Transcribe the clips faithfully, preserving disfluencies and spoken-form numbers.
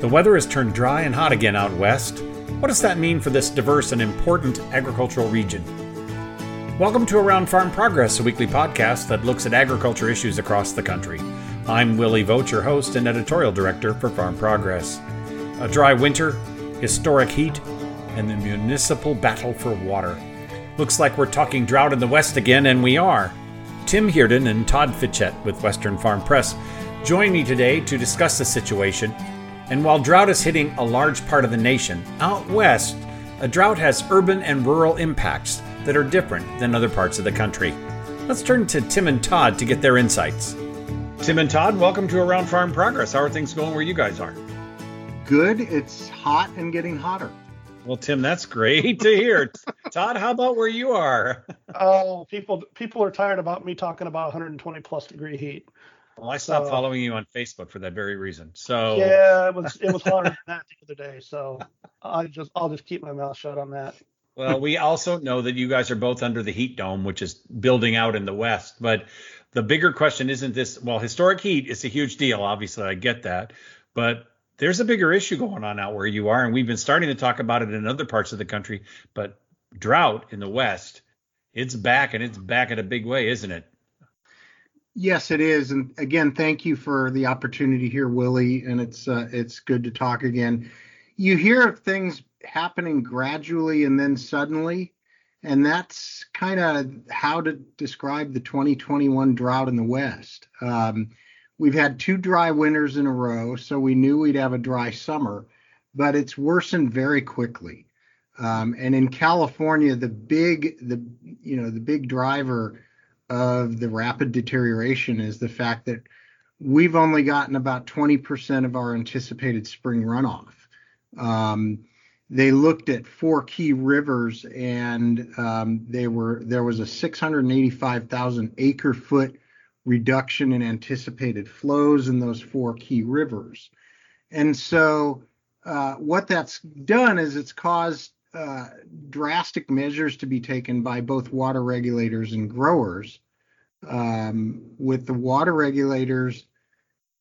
The weather has turned dry and hot again out west. What does that mean for this diverse and important agricultural region? Welcome to Around Farm Progress, a weekly podcast that looks at agriculture issues across the country. I'm Willie Vogt, your host and editorial director for Farm Progress. A dry winter, historic heat, and the municipal battle for water. Looks like we're talking drought in the West again, and we are. Tim Hearden and Todd Fichette with Western Farm Press join me today to discuss the situation. And while drought is hitting a large part of the nation, out west, a drought has urban and rural impacts that are different than other parts of the country. Let's turn to Tim and Todd to get their insights. Tim and Todd, welcome to Around Farm Progress. How are things going where you guys are? Good. It's hot and getting hotter. Well, Tim, that's great to hear. Todd, how about where you are? Oh, people people are tired about me talking about one hundred twenty plus degree heat. Well, I stopped so, following you on Facebook for that very reason. So yeah, it was it was hotter than that the other day. So I just I'll just keep my mouth shut on that. Well, we also know that you guys are both under the heat dome, which is building out in the West. But the bigger question isn't this. Well, historic heat is a huge deal. Obviously, I get that, but there's a bigger issue going on out where you are, and we've been starting to talk about it in other parts of the country. But drought in the West, it's back, and it's back in a big way, isn't it? Yes, it is. And again, thank you for the opportunity here, Willie. And it's uh, it's good to talk again. You hear of things happening gradually and then suddenly, and that's kind of how to describe the twenty twenty-one drought in the West. Um, we've had two dry winters in a row, so we knew we'd have a dry summer, but it's worsened very quickly. Um, and in California, the big the you know the big driver of the rapid deterioration is the fact that we've only gotten about twenty percent of our anticipated spring runoff. Um, they looked at four key rivers, and um, they were there was a six hundred eighty-five thousand acre foot reduction in anticipated flows in those four key rivers. And so uh, what that's done is it's caused Uh, drastic measures to be taken by both water regulators and growers. Um, with the water regulators,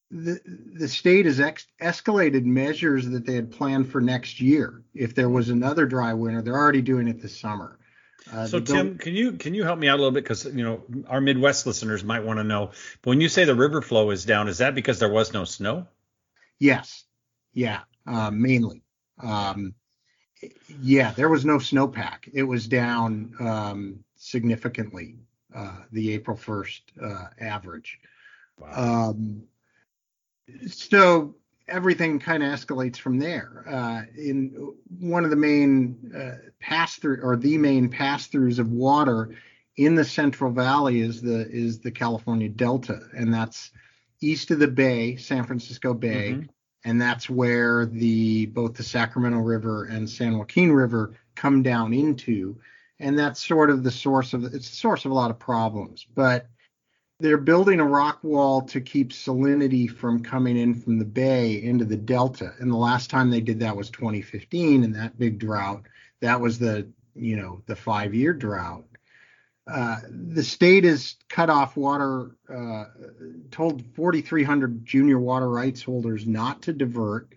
the, the state has ex- escalated measures that they had planned for next year. If there was another dry winter, they're already doing it this summer. Uh, so Tim, can you can you help me out a little bit? Because, you know, our Midwest listeners might want to know, but when you say the river flow is down, is that because there was no snow? Yes. Yeah. Uh, mainly. Um, Yeah, there was no snowpack. It was down um, significantly, uh, the April first uh, average. Wow. Um, so everything kind of escalates from there. Uh, in one of the main uh, pass-through or the main pass-throughs of water in the Central Valley is the is the California Delta, and that's east of the Bay, San Francisco Bay. Mm-hmm. And that's where the both the Sacramento River and San Joaquin River come down into, and that's sort of the source of it's the source of a lot of problems. But they're building a rock wall to keep salinity from coming in from the bay into the delta. And the last time they did that was twenty fifteen, and that big drought. That was the you know the five-year drought. Uh, the state has cut off water, uh, told four thousand three hundred junior water rights holders not to divert.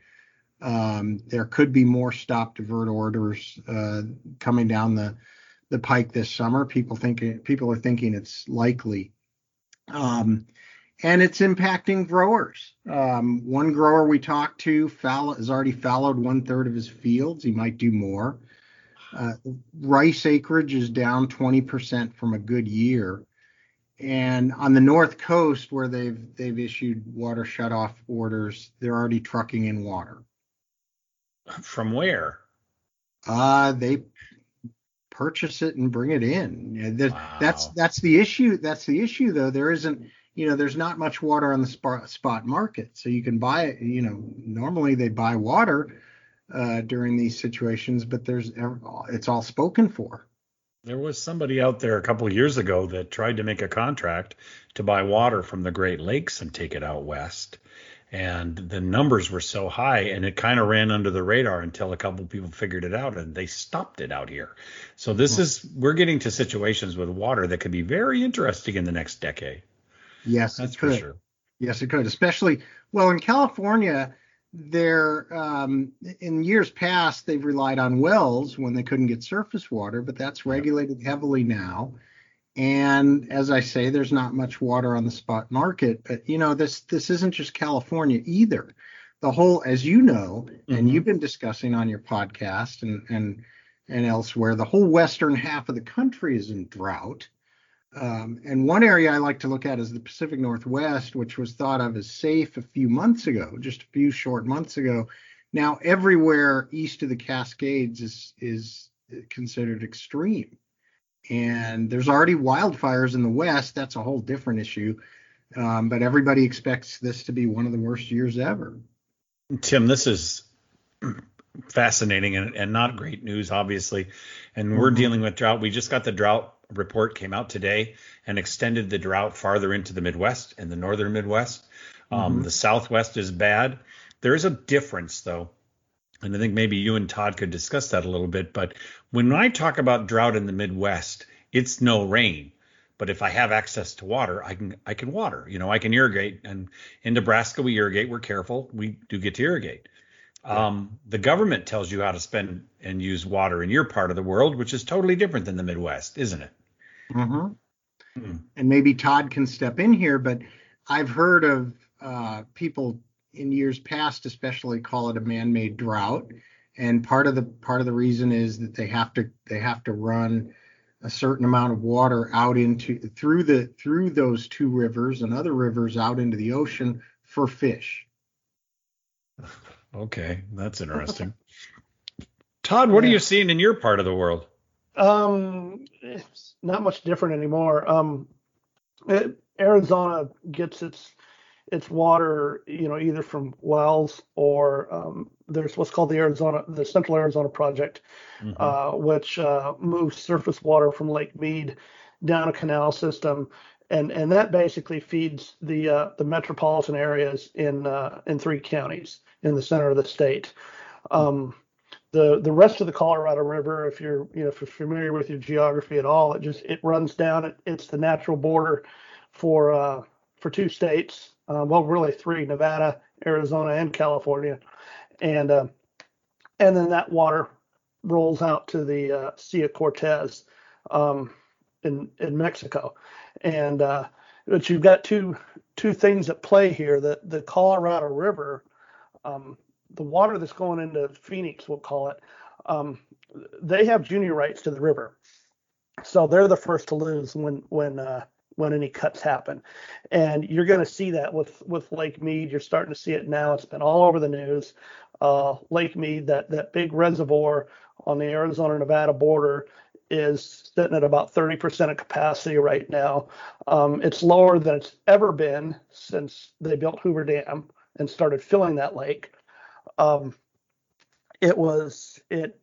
Um, there could be more stop divert orders uh, coming down the, the pike this summer. People think, people are thinking it's likely. Um, and it's impacting growers. Um, one grower we talked to fallow, has already fallowed one third of his fields. He might do more. Uh, rice acreage is down twenty percent from a good year, and on the north coast where they've they've issued water shutoff orders, they're already trucking in water. From where? Uh they purchase it and bring it in. That, wow. That's that's the issue. That's the issue, though. There isn't, you know, there's not much water on the spot, spot market, so you can buy it. You know, normally they buy water uh during these situations, but there's it's all spoken for. There was somebody out there a couple of years ago that tried to make a contract to buy water from the Great Lakes and take it out west, and the numbers were so high, and it kind of ran under the radar until a couple of people figured it out, and they stopped it out here. So this hmm. is we're getting to situations with water that could be very interesting in the next decade. Yes, that's for sure. Yes, it could, especially well in California. They're, um, in years past, they've relied on wells when they couldn't get surface water, but that's regulated heavily now. And as I say, there's not much water on the spot market. But, you know, this this isn't just California either. The whole, as you know, and mm-hmm. you've been discussing on your podcast and, and, and elsewhere, the whole western half of the country is in drought. Um, and one area I like to look at is the Pacific Northwest, which was thought of as safe a few months ago, just a few short months ago. Now, everywhere east of the Cascades is is considered extreme. And there's already wildfires in the West. That's a whole different issue. Um, but everybody expects this to be one of the worst years ever. Tim, this is fascinating and, and not great news, obviously. And we're mm-hmm. dealing with drought. We just got the drought report came out today and extended the drought farther into the Midwest and the northern Midwest. Um, mm-hmm. The Southwest is bad. There is a difference, though. And I think maybe you and Todd could discuss that a little bit. But when I talk about drought in the Midwest, it's no rain. But if I have access to water, I can I can water. You know, I can irrigate. And in Nebraska, we irrigate. We're careful. We do get to irrigate. Um, the government tells you how to spend and use water in your part of the world, which is totally different than the Midwest, isn't it? Mm-hmm. Mm. And maybe Todd can step in here, but I've heard of uh, people in years past, especially, call it a man-made drought. And part of the part of the reason is that they have to they have to run a certain amount of water out into through the through those two rivers and other rivers out into the ocean for fish. Okay, that's interesting. Todd, what yeah. are you seeing in your part of the world? Um, it's not much different anymore. Um, it, Arizona gets its its water, you know, either from wells or um, there's what's called the Arizona, the Central Arizona Project, mm-hmm. uh, which uh, moves surface water from Lake Mead down a canal system. And and that basically feeds the uh, the metropolitan areas in uh, in three counties in the center of the state. Um, the the rest of the Colorado River, if you're you know if you're familiar with your geography at all, it just it runs down. It, it's the natural border for uh, for two states, uh, well really three: Nevada, Arizona, and California. And uh, and then that water rolls out to the uh, Sea of Cortez um, in in Mexico. And uh, but you've got two two things at play here. The the Colorado River, um, the water that's going into Phoenix, we'll call it, um, they have junior rights to the river, so they're the first to lose when when uh, when any cuts happen. And you're going to see that with with Lake Mead. You're starting to see it now. It's been all over the news. Uh, Lake Mead, that that big reservoir on the Arizona-Nevada border, is sitting at about thirty percent of capacity right now. Um, it's lower than it's ever been since they built Hoover Dam and started filling that lake. Um, it was it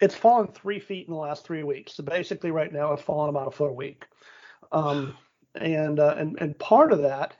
it's fallen three feet in the last three weeks. So basically, right now, it's fallen about a foot a week. Um, and uh, and and part of that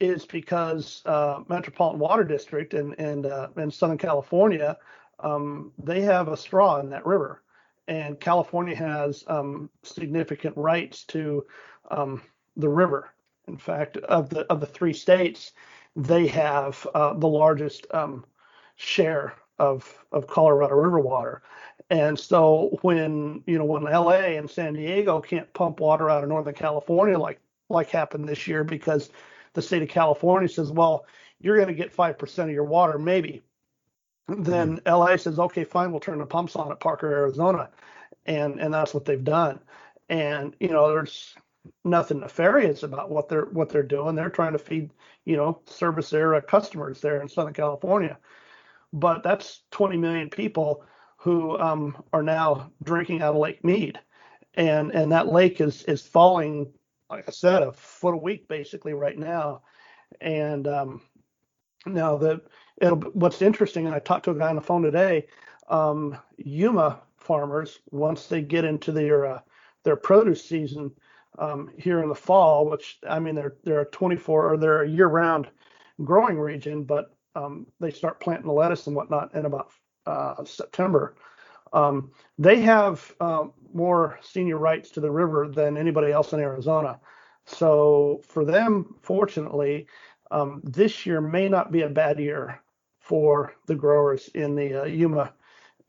is because uh, Metropolitan Water District and and uh, in Southern California, um, they have a straw in that river. And California has um, significant rights to um, the river. In fact, of the of the three states, they have uh, the largest um, share of of Colorado River water. And so when you know when L A and San Diego can't pump water out of Northern California like like happened this year because the state of California says, well, you're going to get five percent of your water maybe. Then L A says, okay, fine, we'll turn the pumps on at Parker, Arizona. And and that's what they've done. And, you know, there's nothing nefarious about what they're what they're doing. They're trying to feed, you know, service area customers there in Southern California. But that's twenty million people who um, are now drinking out of Lake Mead. And and that lake is is falling, like I said, a foot a week basically right now. And um, now the It'll, what's interesting, and I talked to a guy on the phone today, um, Yuma farmers, once they get into their uh, their produce season um, here in the fall, which I mean they're they're a twenty-four or they're a year-round growing region, but um, they start planting the lettuce and whatnot in about uh, September. Um, they have uh, more senior rights to the river than anybody else in Arizona. So for them, fortunately, um, this year may not be a bad year for the growers in the uh, Yuma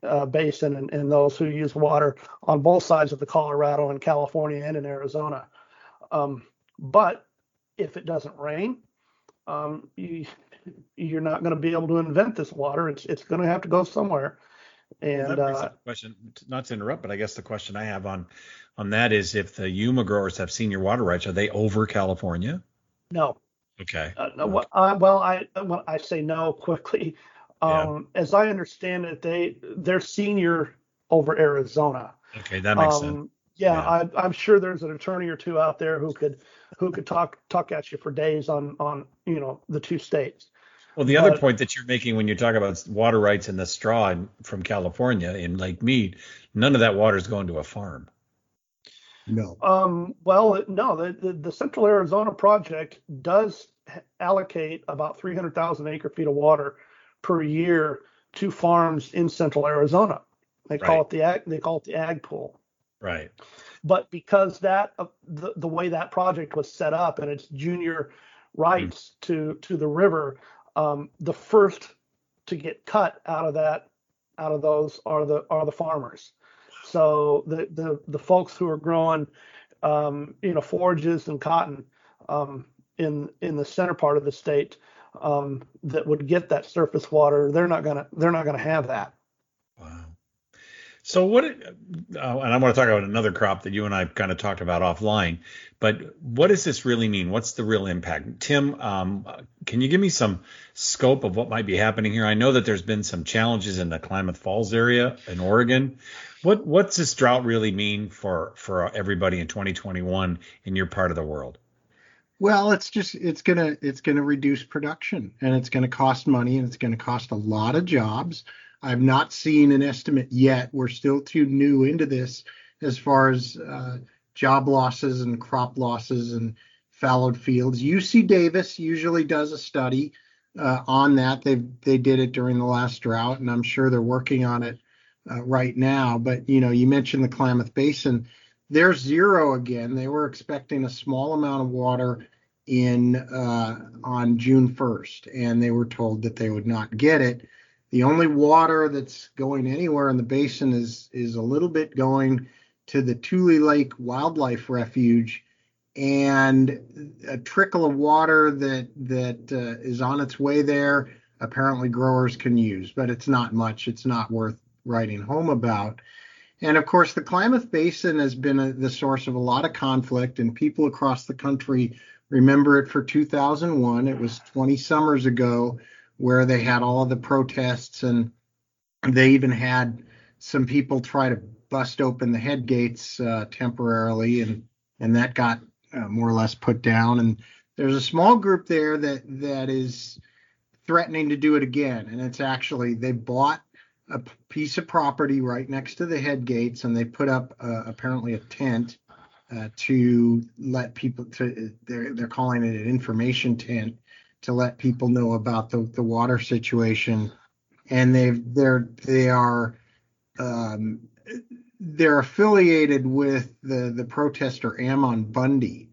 uh, Basin and, and those who use water on both sides of the Colorado and California and in Arizona. Um, but if it doesn't rain, um, you, you're not going to be able to invent this water. It's it's going to have to go somewhere. And well, uh, question, not to interrupt, but I guess the question I have on on that is, if the Yuma growers have senior water rights, are they over California? No. Okay. Uh, no, well, I, well, I well, I say no quickly. Um, yeah. As I understand it, they they're senior over Arizona. Okay, that makes um, sense. Yeah, yeah. I, I'm sure there's an attorney or two out there who could who could talk talk at you for days on on you know the two states. Well, the other but, point that you're making when you talk about water rights and the straw in, from California in Lake Mead, none of that water is going to a farm. No. Um, well, no, the, the, the Central Arizona Project does allocate about three hundred thousand acre feet of water per year to farms in Central Arizona. They call right. it the ag, they call it the ag pool. Right. But because that uh, the, the way that project was set up and its junior rights mm. to to the river. Um, the first to get cut out of that, out of those are the are the farmers. So the the, the folks who are growing, um, you know, forages and cotton um, in in the center part of the state um, that would get that surface water, they're not gonna they're not gonna have that. Wow. So what? Uh, and I want to talk about another crop that you and I have kind of talked about offline. But what does this really mean? What's the real impact? Tim, um, can you give me some scope of what might be happening here? I know that there's been some challenges in the Klamath Falls area in Oregon. What what's this drought really mean for for everybody in twenty twenty-one in your part of the world? Well, it's just it's gonna it's gonna reduce production, and it's gonna cost money, and it's gonna cost a lot of jobs. I've not seen an estimate yet. We're still too new into this as far as uh, job losses and crop losses and fallowed fields. U C Davis usually does a study uh, on that. They they did it during the last drought, and I'm sure they're working on it uh, right now. But, you know, you mentioned the Klamath Basin. They're zero again. They were expecting a small amount of water in uh, on June first, and they were told that they would not get it. The only water that's going anywhere in the basin is is a little bit going to the Tule Lake Wildlife Refuge, and a trickle of water that that uh, is on its way there. Apparently, growers can use, but it's not much. It's not worth writing home about. And of course, the Klamath Basin has been a, the source of a lot of conflict, and people across the country remember it for two thousand one. It was twenty summers ago, where they had all of the protests, and they even had some people try to bust open the head gates uh, temporarily, and and that got uh, more or less put down. And there's a small group there that that is threatening to do it again. And it's actually, they bought a piece of property right next to the head gates, and they put up uh, apparently a tent uh, to let people, to they're, they're calling it an information tent, to let people know about the, the water situation. And they've they're they are um, they're affiliated with the the protester Ammon Bundy,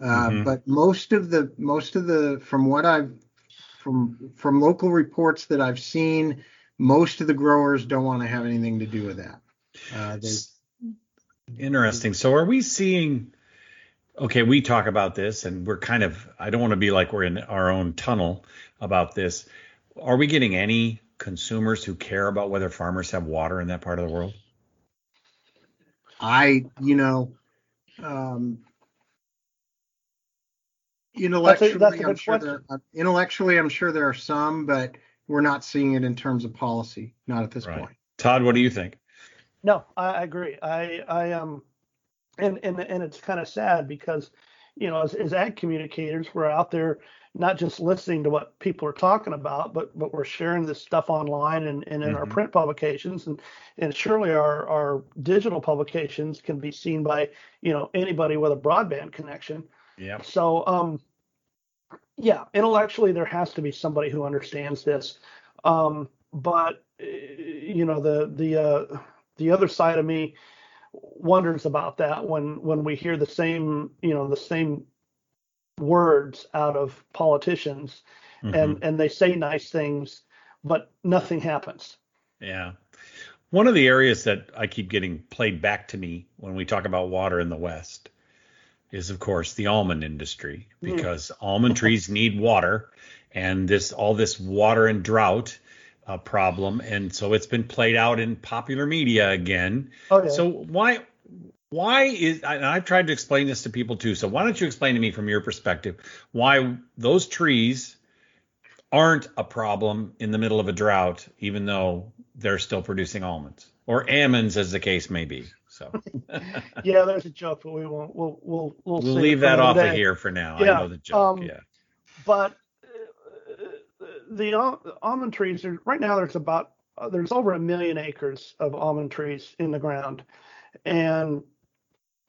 uh, mm-hmm. but most of the most of the from what I've from from local reports that I've seen, most of the growers don't want to have anything to do with that. Uh, they, Interesting. So are we seeing? Okay, we talk about this, and we're kind of, I don't want to be like we're in our own tunnel about this. Are we getting any consumers who care about whether farmers have water in that part of the world? I, you know, um, intellectually, that's a, that's a I'm sure there, intellectually, I'm sure there are some, but we're not seeing it in terms of policy, not at this right. point. Todd, what do you think? No, I agree. I, I, um, And and and it's kind of sad because, you know, as, as ag communicators, we're out there not just listening to what people are talking about, but but we're sharing this stuff online and, and in mm-hmm. our print publications. And and surely our, our digital publications can be seen by, you know, anybody with a broadband connection. Yeah. So, um, yeah, intellectually, there has to be somebody who understands this. Um, but, you know, the the uh, the other side of me wonders about that when when we hear the same you know the same words out of politicians, mm-hmm. and and they say nice things, but nothing happens. Yeah. One of the areas that I keep getting played back to me when we talk about water in the West is, of course, the almond industry, because mm. almond trees need water, and this all this water and drought uh, problem. And so it's been played out in popular media again. Okay. So why why is, and I've tried to explain this to people too, so why don't you explain to me from your perspective why those trees aren't a problem in the middle of a drought, even though they're still producing almonds or almonds, as the case may be. So yeah, there's a joke, but we won't. We'll we'll we'll, we'll leave that off of here for now. Yeah. I know the joke. Um, yeah, but uh, the uh, almond trees are, right now there's about uh, there's over a million acres of almond trees in the ground, and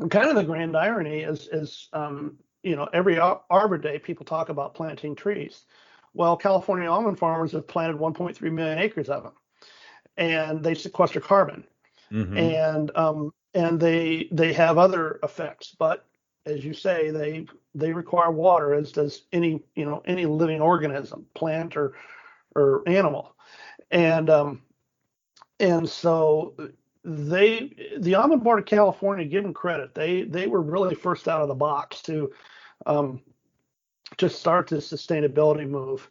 kind of the grand irony is is um, you know, every Ar- Arbor Day people talk about planting trees. Well, California almond farmers have planted one point three million acres of them, and they sequester carbon, mm-hmm. and um, and they they have other effects. But as you say, they they require water, as does any you know any living organism, plant or or animal, and um, and so they the Almond Board of California, give them credit, they they were really first out of the box to. Um, to start this sustainability move,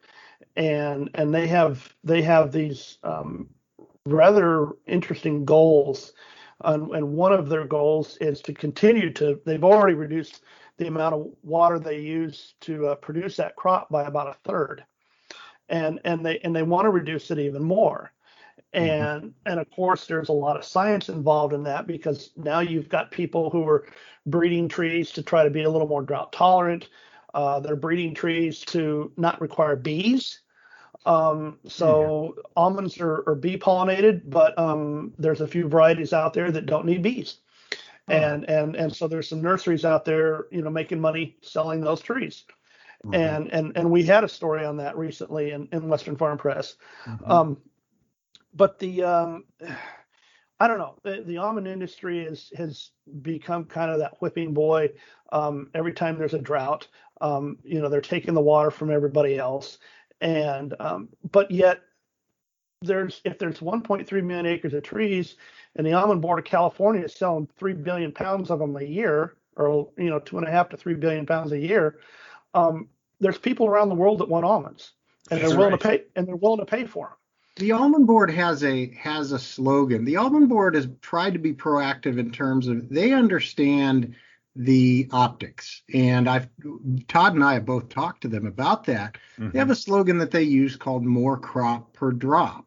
and and they have they have these um, rather interesting goals, um, and one of their goals is to continue to, they've already reduced the amount of water they use to uh, produce that crop by about a third, and and they and they want to reduce it even more, and mm-hmm. and of course there's a lot of science involved in that, because now you've got people who are breeding trees to try to be a little more drought tolerant. Uh, they're breeding trees to not require bees. Um, so yeah. almonds are, are bee pollinated, but um, there's a few varieties out there that don't need bees. Oh. And, and and so there's some nurseries out there, you know, making money selling those trees. Mm-hmm. And, and and we had a story on that recently in, in Western Farm Press. Mm-hmm. Um, but the, um, I don't know, the, the almond industry is, has become kind of that whipping boy. Um, every time there's a drought, Um, you know, they're taking the water from everybody else. And um, but yet there's if there's one point three million acres of trees, and the Almond Board of California is selling three billion pounds of them a year, or, you know, two and a half to three billion pounds a year. Um, there's people around the world that want almonds, and they're That's willing right. to pay and they're willing to pay for them. The Almond Board has a has a slogan. The Almond Board has tried to be proactive in terms of they understand the optics, and I've Todd and I have both talked to them about that. Mm-hmm. They have a slogan that they use called "More Crop Per Drop,"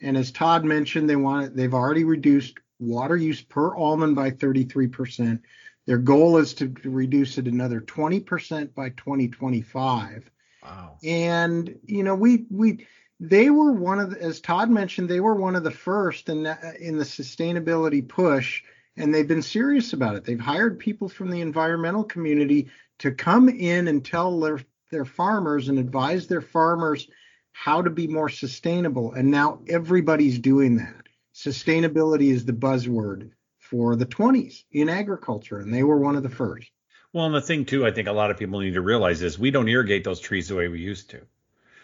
and as Todd mentioned, they want it, they've already reduced water use per almond by thirty-three percent. Their goal is to reduce it another twenty percent by twenty twenty-five. Wow! And you know, we we they were one of the, as Todd mentioned, they were one of the first in the, in the sustainability push. And they've been serious about it. They've hired people from the environmental community to come in and tell their, their farmers and advise their farmers how to be more sustainable. And now everybody's doing that. Sustainability is the buzzword for the twenties in agriculture, and they were one of the first. Well, and the thing, too, I think a lot of people need to realize is we don't irrigate those trees the way we used to.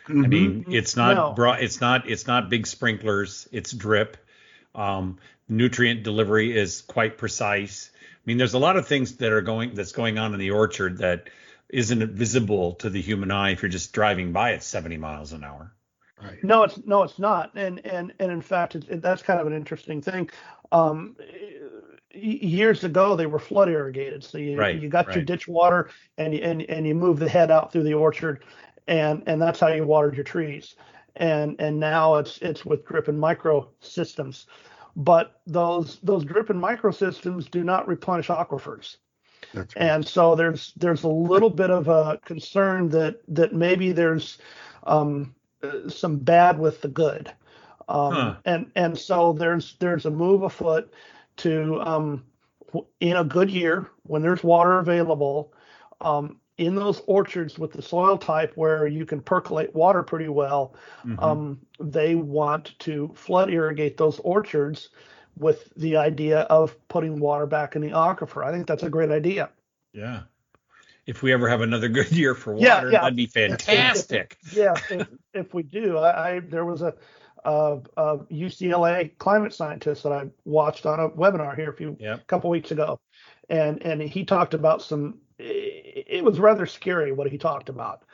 Mm-hmm. I mean, it's not no. bra- it's not it's not big sprinklers. It's drip. Um, nutrient delivery is quite precise. I mean, there's a lot of things that are going that's going on in the orchard that isn't visible to the human eye if you're just driving by at seventy miles an hour. Right. No, it's no, it's not. And and and in fact, it, it, that's kind of an interesting thing. Um, years ago, they were flood irrigated, so you right, you got right. your ditch water and and and you move the head out through the orchard, and and that's how you watered your trees. And and now it's it's with drip and micro systems, but those those drip and micro systems do not replenish aquifers. That's right. And so there's there's a little bit of a concern that that maybe there's um, some bad with the good, um, huh. and and so there's there's a move afoot to um, in a good year when there's water available. Um, in those orchards with the soil type where you can percolate water pretty well, mm-hmm. um, they want to flood irrigate those orchards with the idea of putting water back in the aquifer. I think that's a great idea. Yeah. if we ever have another good year for water, yeah, yeah. that'd be fantastic. Yeah, if, if we do. I, I there was a, a, a U C L A climate scientist that I watched on a webinar here a few yeah. couple weeks ago, and and he talked about some. It, it was rather scary what he talked about.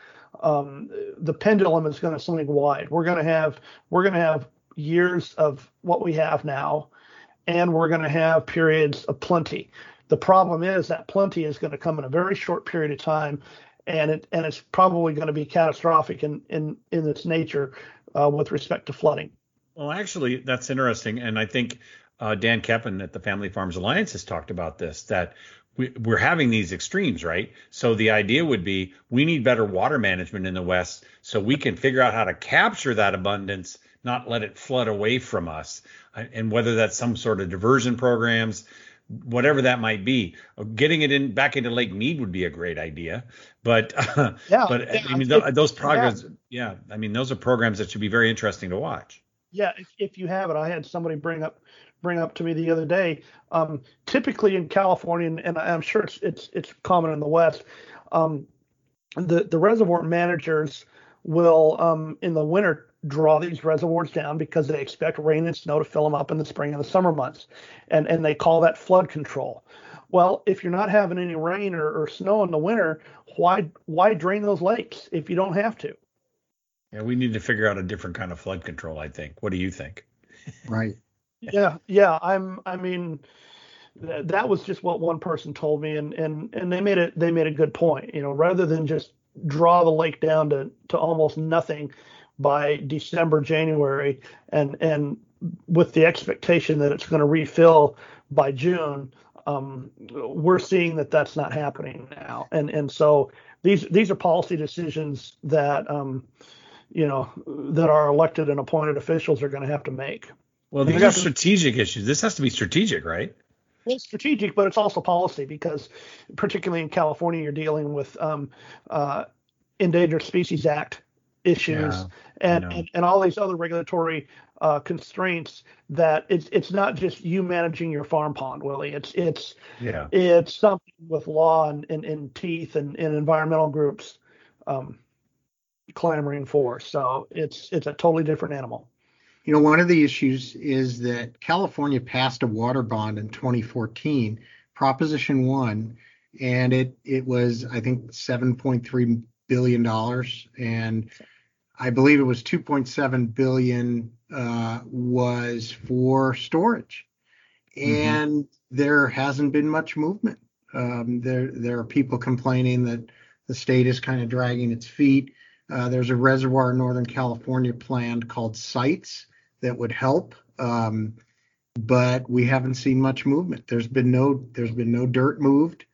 Um, the pendulum is going to swing wide. We're going to have we're going to have years of what we have now, and we're going to have periods of plenty. The problem is that plenty is going to come in a very short period of time, and it and it's probably going to be catastrophic in in in its nature uh, with respect to flooding. Well, actually, that's interesting, and I think uh, Dan Kepin at the Family Farms Alliance has talked about this, that we, we're having these extremes, right? So the idea would be we need better water management in the West so we can figure out how to capture that abundance, not let it flood away from us, and whether that's some sort of diversion programs, whatever that might be. Getting it in back into Lake Mead would be a great idea, but uh, yeah, but yeah, I mean th- those programs, yeah. yeah, I mean those are programs that should be very interesting to watch. Yeah, if, if you have it, I had somebody bring up bring up to me the other day. Um, typically in California, and, and I'm sure it's it's it's common in the West, um, the the reservoir managers will um, in the winter draw these reservoirs down because they expect rain and snow to fill them up in the spring and the summer months. And and they call that flood control. Well, if you're not having any rain or, or snow in the winter, why why drain those lakes if you don't have to? Yeah, we need to figure out a different kind of flood control, I think. What do you think? Right. yeah, yeah. I'm I mean th- that was just what one person told me, and and and they made it they made a good point. You know, rather than just draw the lake down to, to almost nothing by December, January, and and with the expectation that it's going to refill by June, um, we're seeing that that's not happening now. And and so these these are policy decisions that um, you know that our elected and appointed officials are going to have to make. Well, these are strategic issues. This has to be strategic, right? It's strategic, but it's also policy because, particularly in California, you're dealing with um, uh, Endangered Species Act issues yeah, and, and, and all these other regulatory uh, constraints that it's it's not just you managing your farm pond, Willie. It's it's yeah. it's something with law and, and, and teeth and, and environmental groups um, clamoring for. So it's it's a totally different animal. You know, one of the issues is that California passed a water bond in twenty fourteen, Proposition one, and it it was, I think, seven point three billion dollars, and I believe it was two point seven billion uh, was for storage, and mm-hmm. there hasn't been much movement. Um, there, there are people complaining that the state is kind of dragging its feet. Uh, there's a reservoir in Northern California planned called Sites that would help, um, but we haven't seen much movement. There's been no, there's been no dirt moved.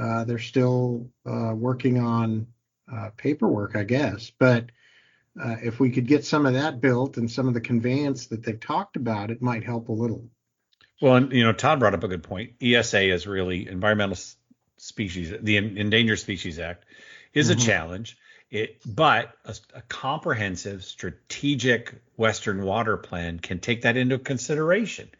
Uh, they're still uh, working on uh, paperwork, I guess, but. Uh, if we could get some of that built and some of the conveyance that they've talked about, it might help a little. Well, and you know, Todd brought up a good point. E S A is really Environmental Species, the Endangered Species Act is mm-hmm. a challenge. It, but a, a comprehensive strategic Western water plan can take that into consideration.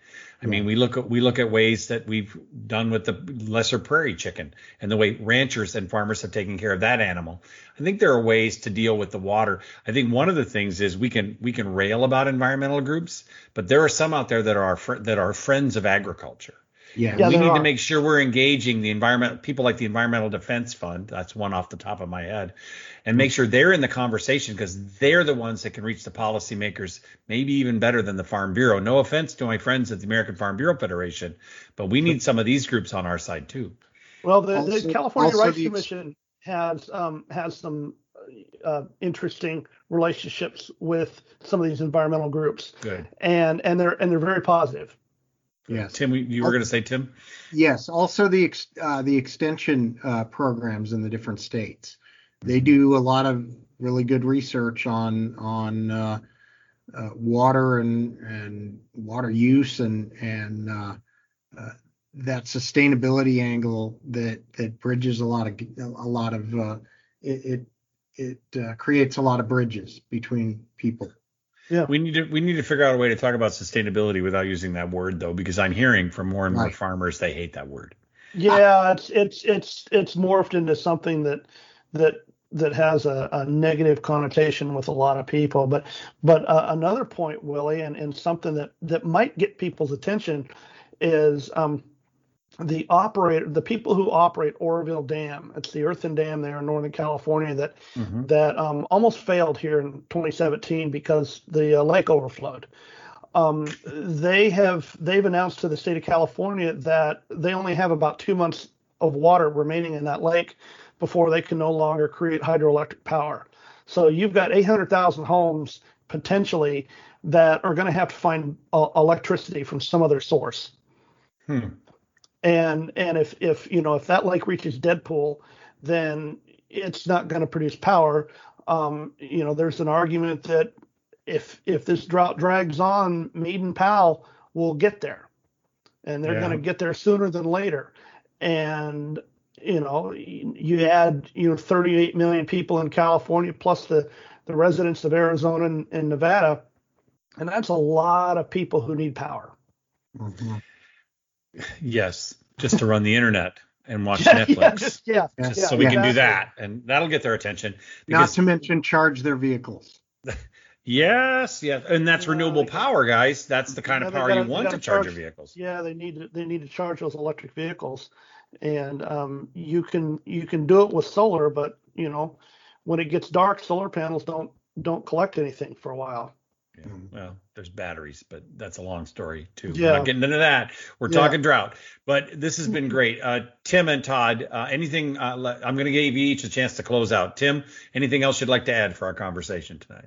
I yeah. mean, we look at we look at ways that we've done with the lesser prairie chicken and the way ranchers and farmers have taken care of that animal. I think there are ways to deal with the water. I think one of the things is we can we can rail about environmental groups, but there are some out there that are fr- that are friends of agriculture. Yeah, yeah we need are. to make sure we're engaging the environment, people like the Environmental Defense Fund. That's one off the top of my head, and make sure they're in the conversation because they're the ones that can reach the policymakers, maybe even better than the Farm Bureau. No offense to my friends at the American Farm Bureau Federation, but we need some of these groups on our side too. Well, the, also, the California Rights the ex- Commission has um, has some uh, interesting relationships with some of these environmental groups. Good, and and they're and they're very positive. Yes. Tim, you were going to say, Tim? Yes. Also, the ex, uh, the extension uh, programs in the different states. They do a lot of really good research on on uh, uh, water and and water use and and uh, uh, that sustainability angle that that bridges a lot of a lot of uh, it it, it uh, creates a lot of bridges between people. Yeah, we need to we need to figure out a way to talk about sustainability without using that word, though, because I'm hearing from more and more right. farmers they hate that word. Yeah, it's it's it's it's morphed into something that that that has a, a negative connotation with a lot of people. But but uh, another point, Willie, and, and something that, that might get people's attention is um, the operator, the people who operate Oroville Dam. It's the earthen dam there in Northern California that mm-hmm. that um, almost failed here in twenty seventeen because the uh, lake overflowed. Um, they have they've announced to the state of California that they only have about two months of water remaining in that lake before they can no longer create hydroelectric power. So you've got eight hundred thousand homes potentially that are going to have to find uh, electricity from some other source. Hmm. And and if if you know if that lake reaches Deadpool, then it's not going to produce power. Um, you know, there's an argument that if if this drought drags on, Mead and Powell will get there, and they're yeah. going to get there sooner than later. And you know, you add you know thirty-eight million people in California plus the the residents of Arizona and, and Nevada, and that's a lot of people who need power. Mm-hmm. Yes, just to run the internet and watch yeah, Netflix. Yeah, just, yeah, just yeah, so we yeah, can do that, and that'll get their attention. Not to mention charge their vehicles. Yes, yeah, and that's yeah, renewable power, guys. That's the kind yeah, of power gotta, you want to charge, charge your vehicles. Yeah, they need to, they need to charge those electric vehicles, and um, you can you can do it with solar, but you know, when it gets dark, solar panels don't don't collect anything for a while. Yeah, well, there's batteries, but that's a long story too. Yeah. We're not getting into that. We're yeah. talking drought, but this has been great. Uh, Tim and Todd, uh, anything? Uh, le- I'm going to give you each a chance to close out. Tim, anything else you'd like to add for our conversation tonight?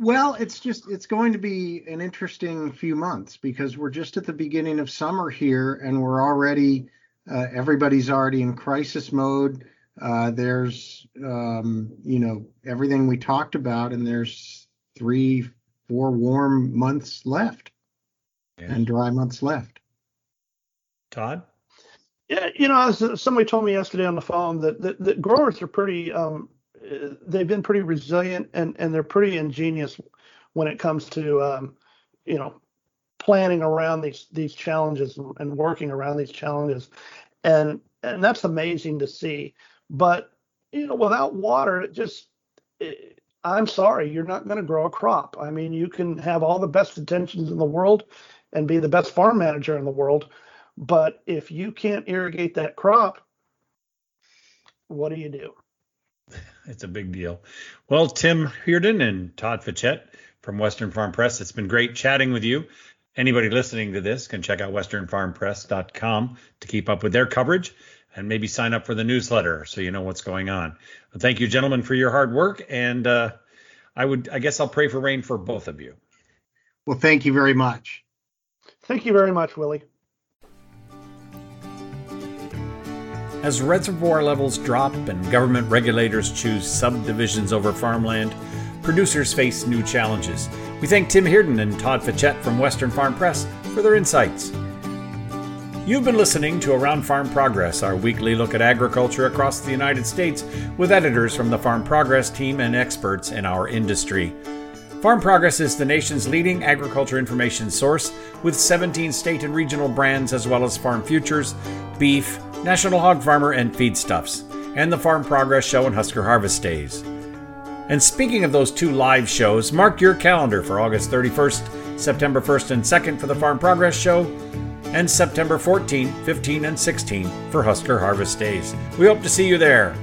Well, it's just it's going to be an interesting few months because we're just at the beginning of summer here, and we're already uh, everybody's already in crisis mode. Uh, there's um, you know everything we talked about, and there's three, four warm months left, yeah. and dry months left. Todd? Yeah, you know, as somebody told me yesterday on the phone that that, that growers are pretty. Um, they've been pretty resilient and, and they're pretty ingenious when it comes to, um, you know, planning around these, these challenges and working around these challenges. And, and that's amazing to see, but you know, without water, it just, it, I'm sorry, you're not going to grow a crop. I mean, you can have all the best intentions in the world and be the best farm manager in the world. But if you can't irrigate that crop, what do you do? It's a big deal. Well, Tim Hearden and Todd Fichette from Western Farm Press, it's been great chatting with you. Anybody listening to this can check out western farm press dot com to keep up with their coverage and maybe sign up for the newsletter so you know what's going on. Well, thank you, gentlemen, for your hard work. And uh, I would, I guess I'll pray for rain for both of you. Well, thank you very much. Thank you very much, Willie. As reservoir levels drop and government regulators choose subdivisions over farmland, producers face new challenges. We thank Tim Hearden and Todd Fichette from Western Farm Press for their insights. You've been listening to Around Farm Progress, our weekly look at agriculture across the United States with editors from the Farm Progress team and experts in our industry. Farm Progress is the nation's leading agriculture information source with seventeen state and regional brands as well as Farm Futures, beef, National Hog Farmer and Feedstuffs, and the Farm Progress Show and Husker Harvest Days. And speaking of those two live shows, mark your calendar for August thirty-first, September first and second for the Farm Progress Show, and September fourteenth, fifteenth, and sixteenth for Husker Harvest Days. We hope to see you there.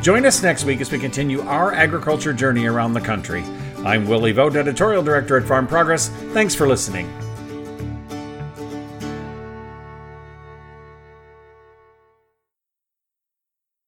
Join us next week as we continue our agriculture journey around the country. I'm Willie Vogt, Editorial Director at Farm Progress. Thanks for listening.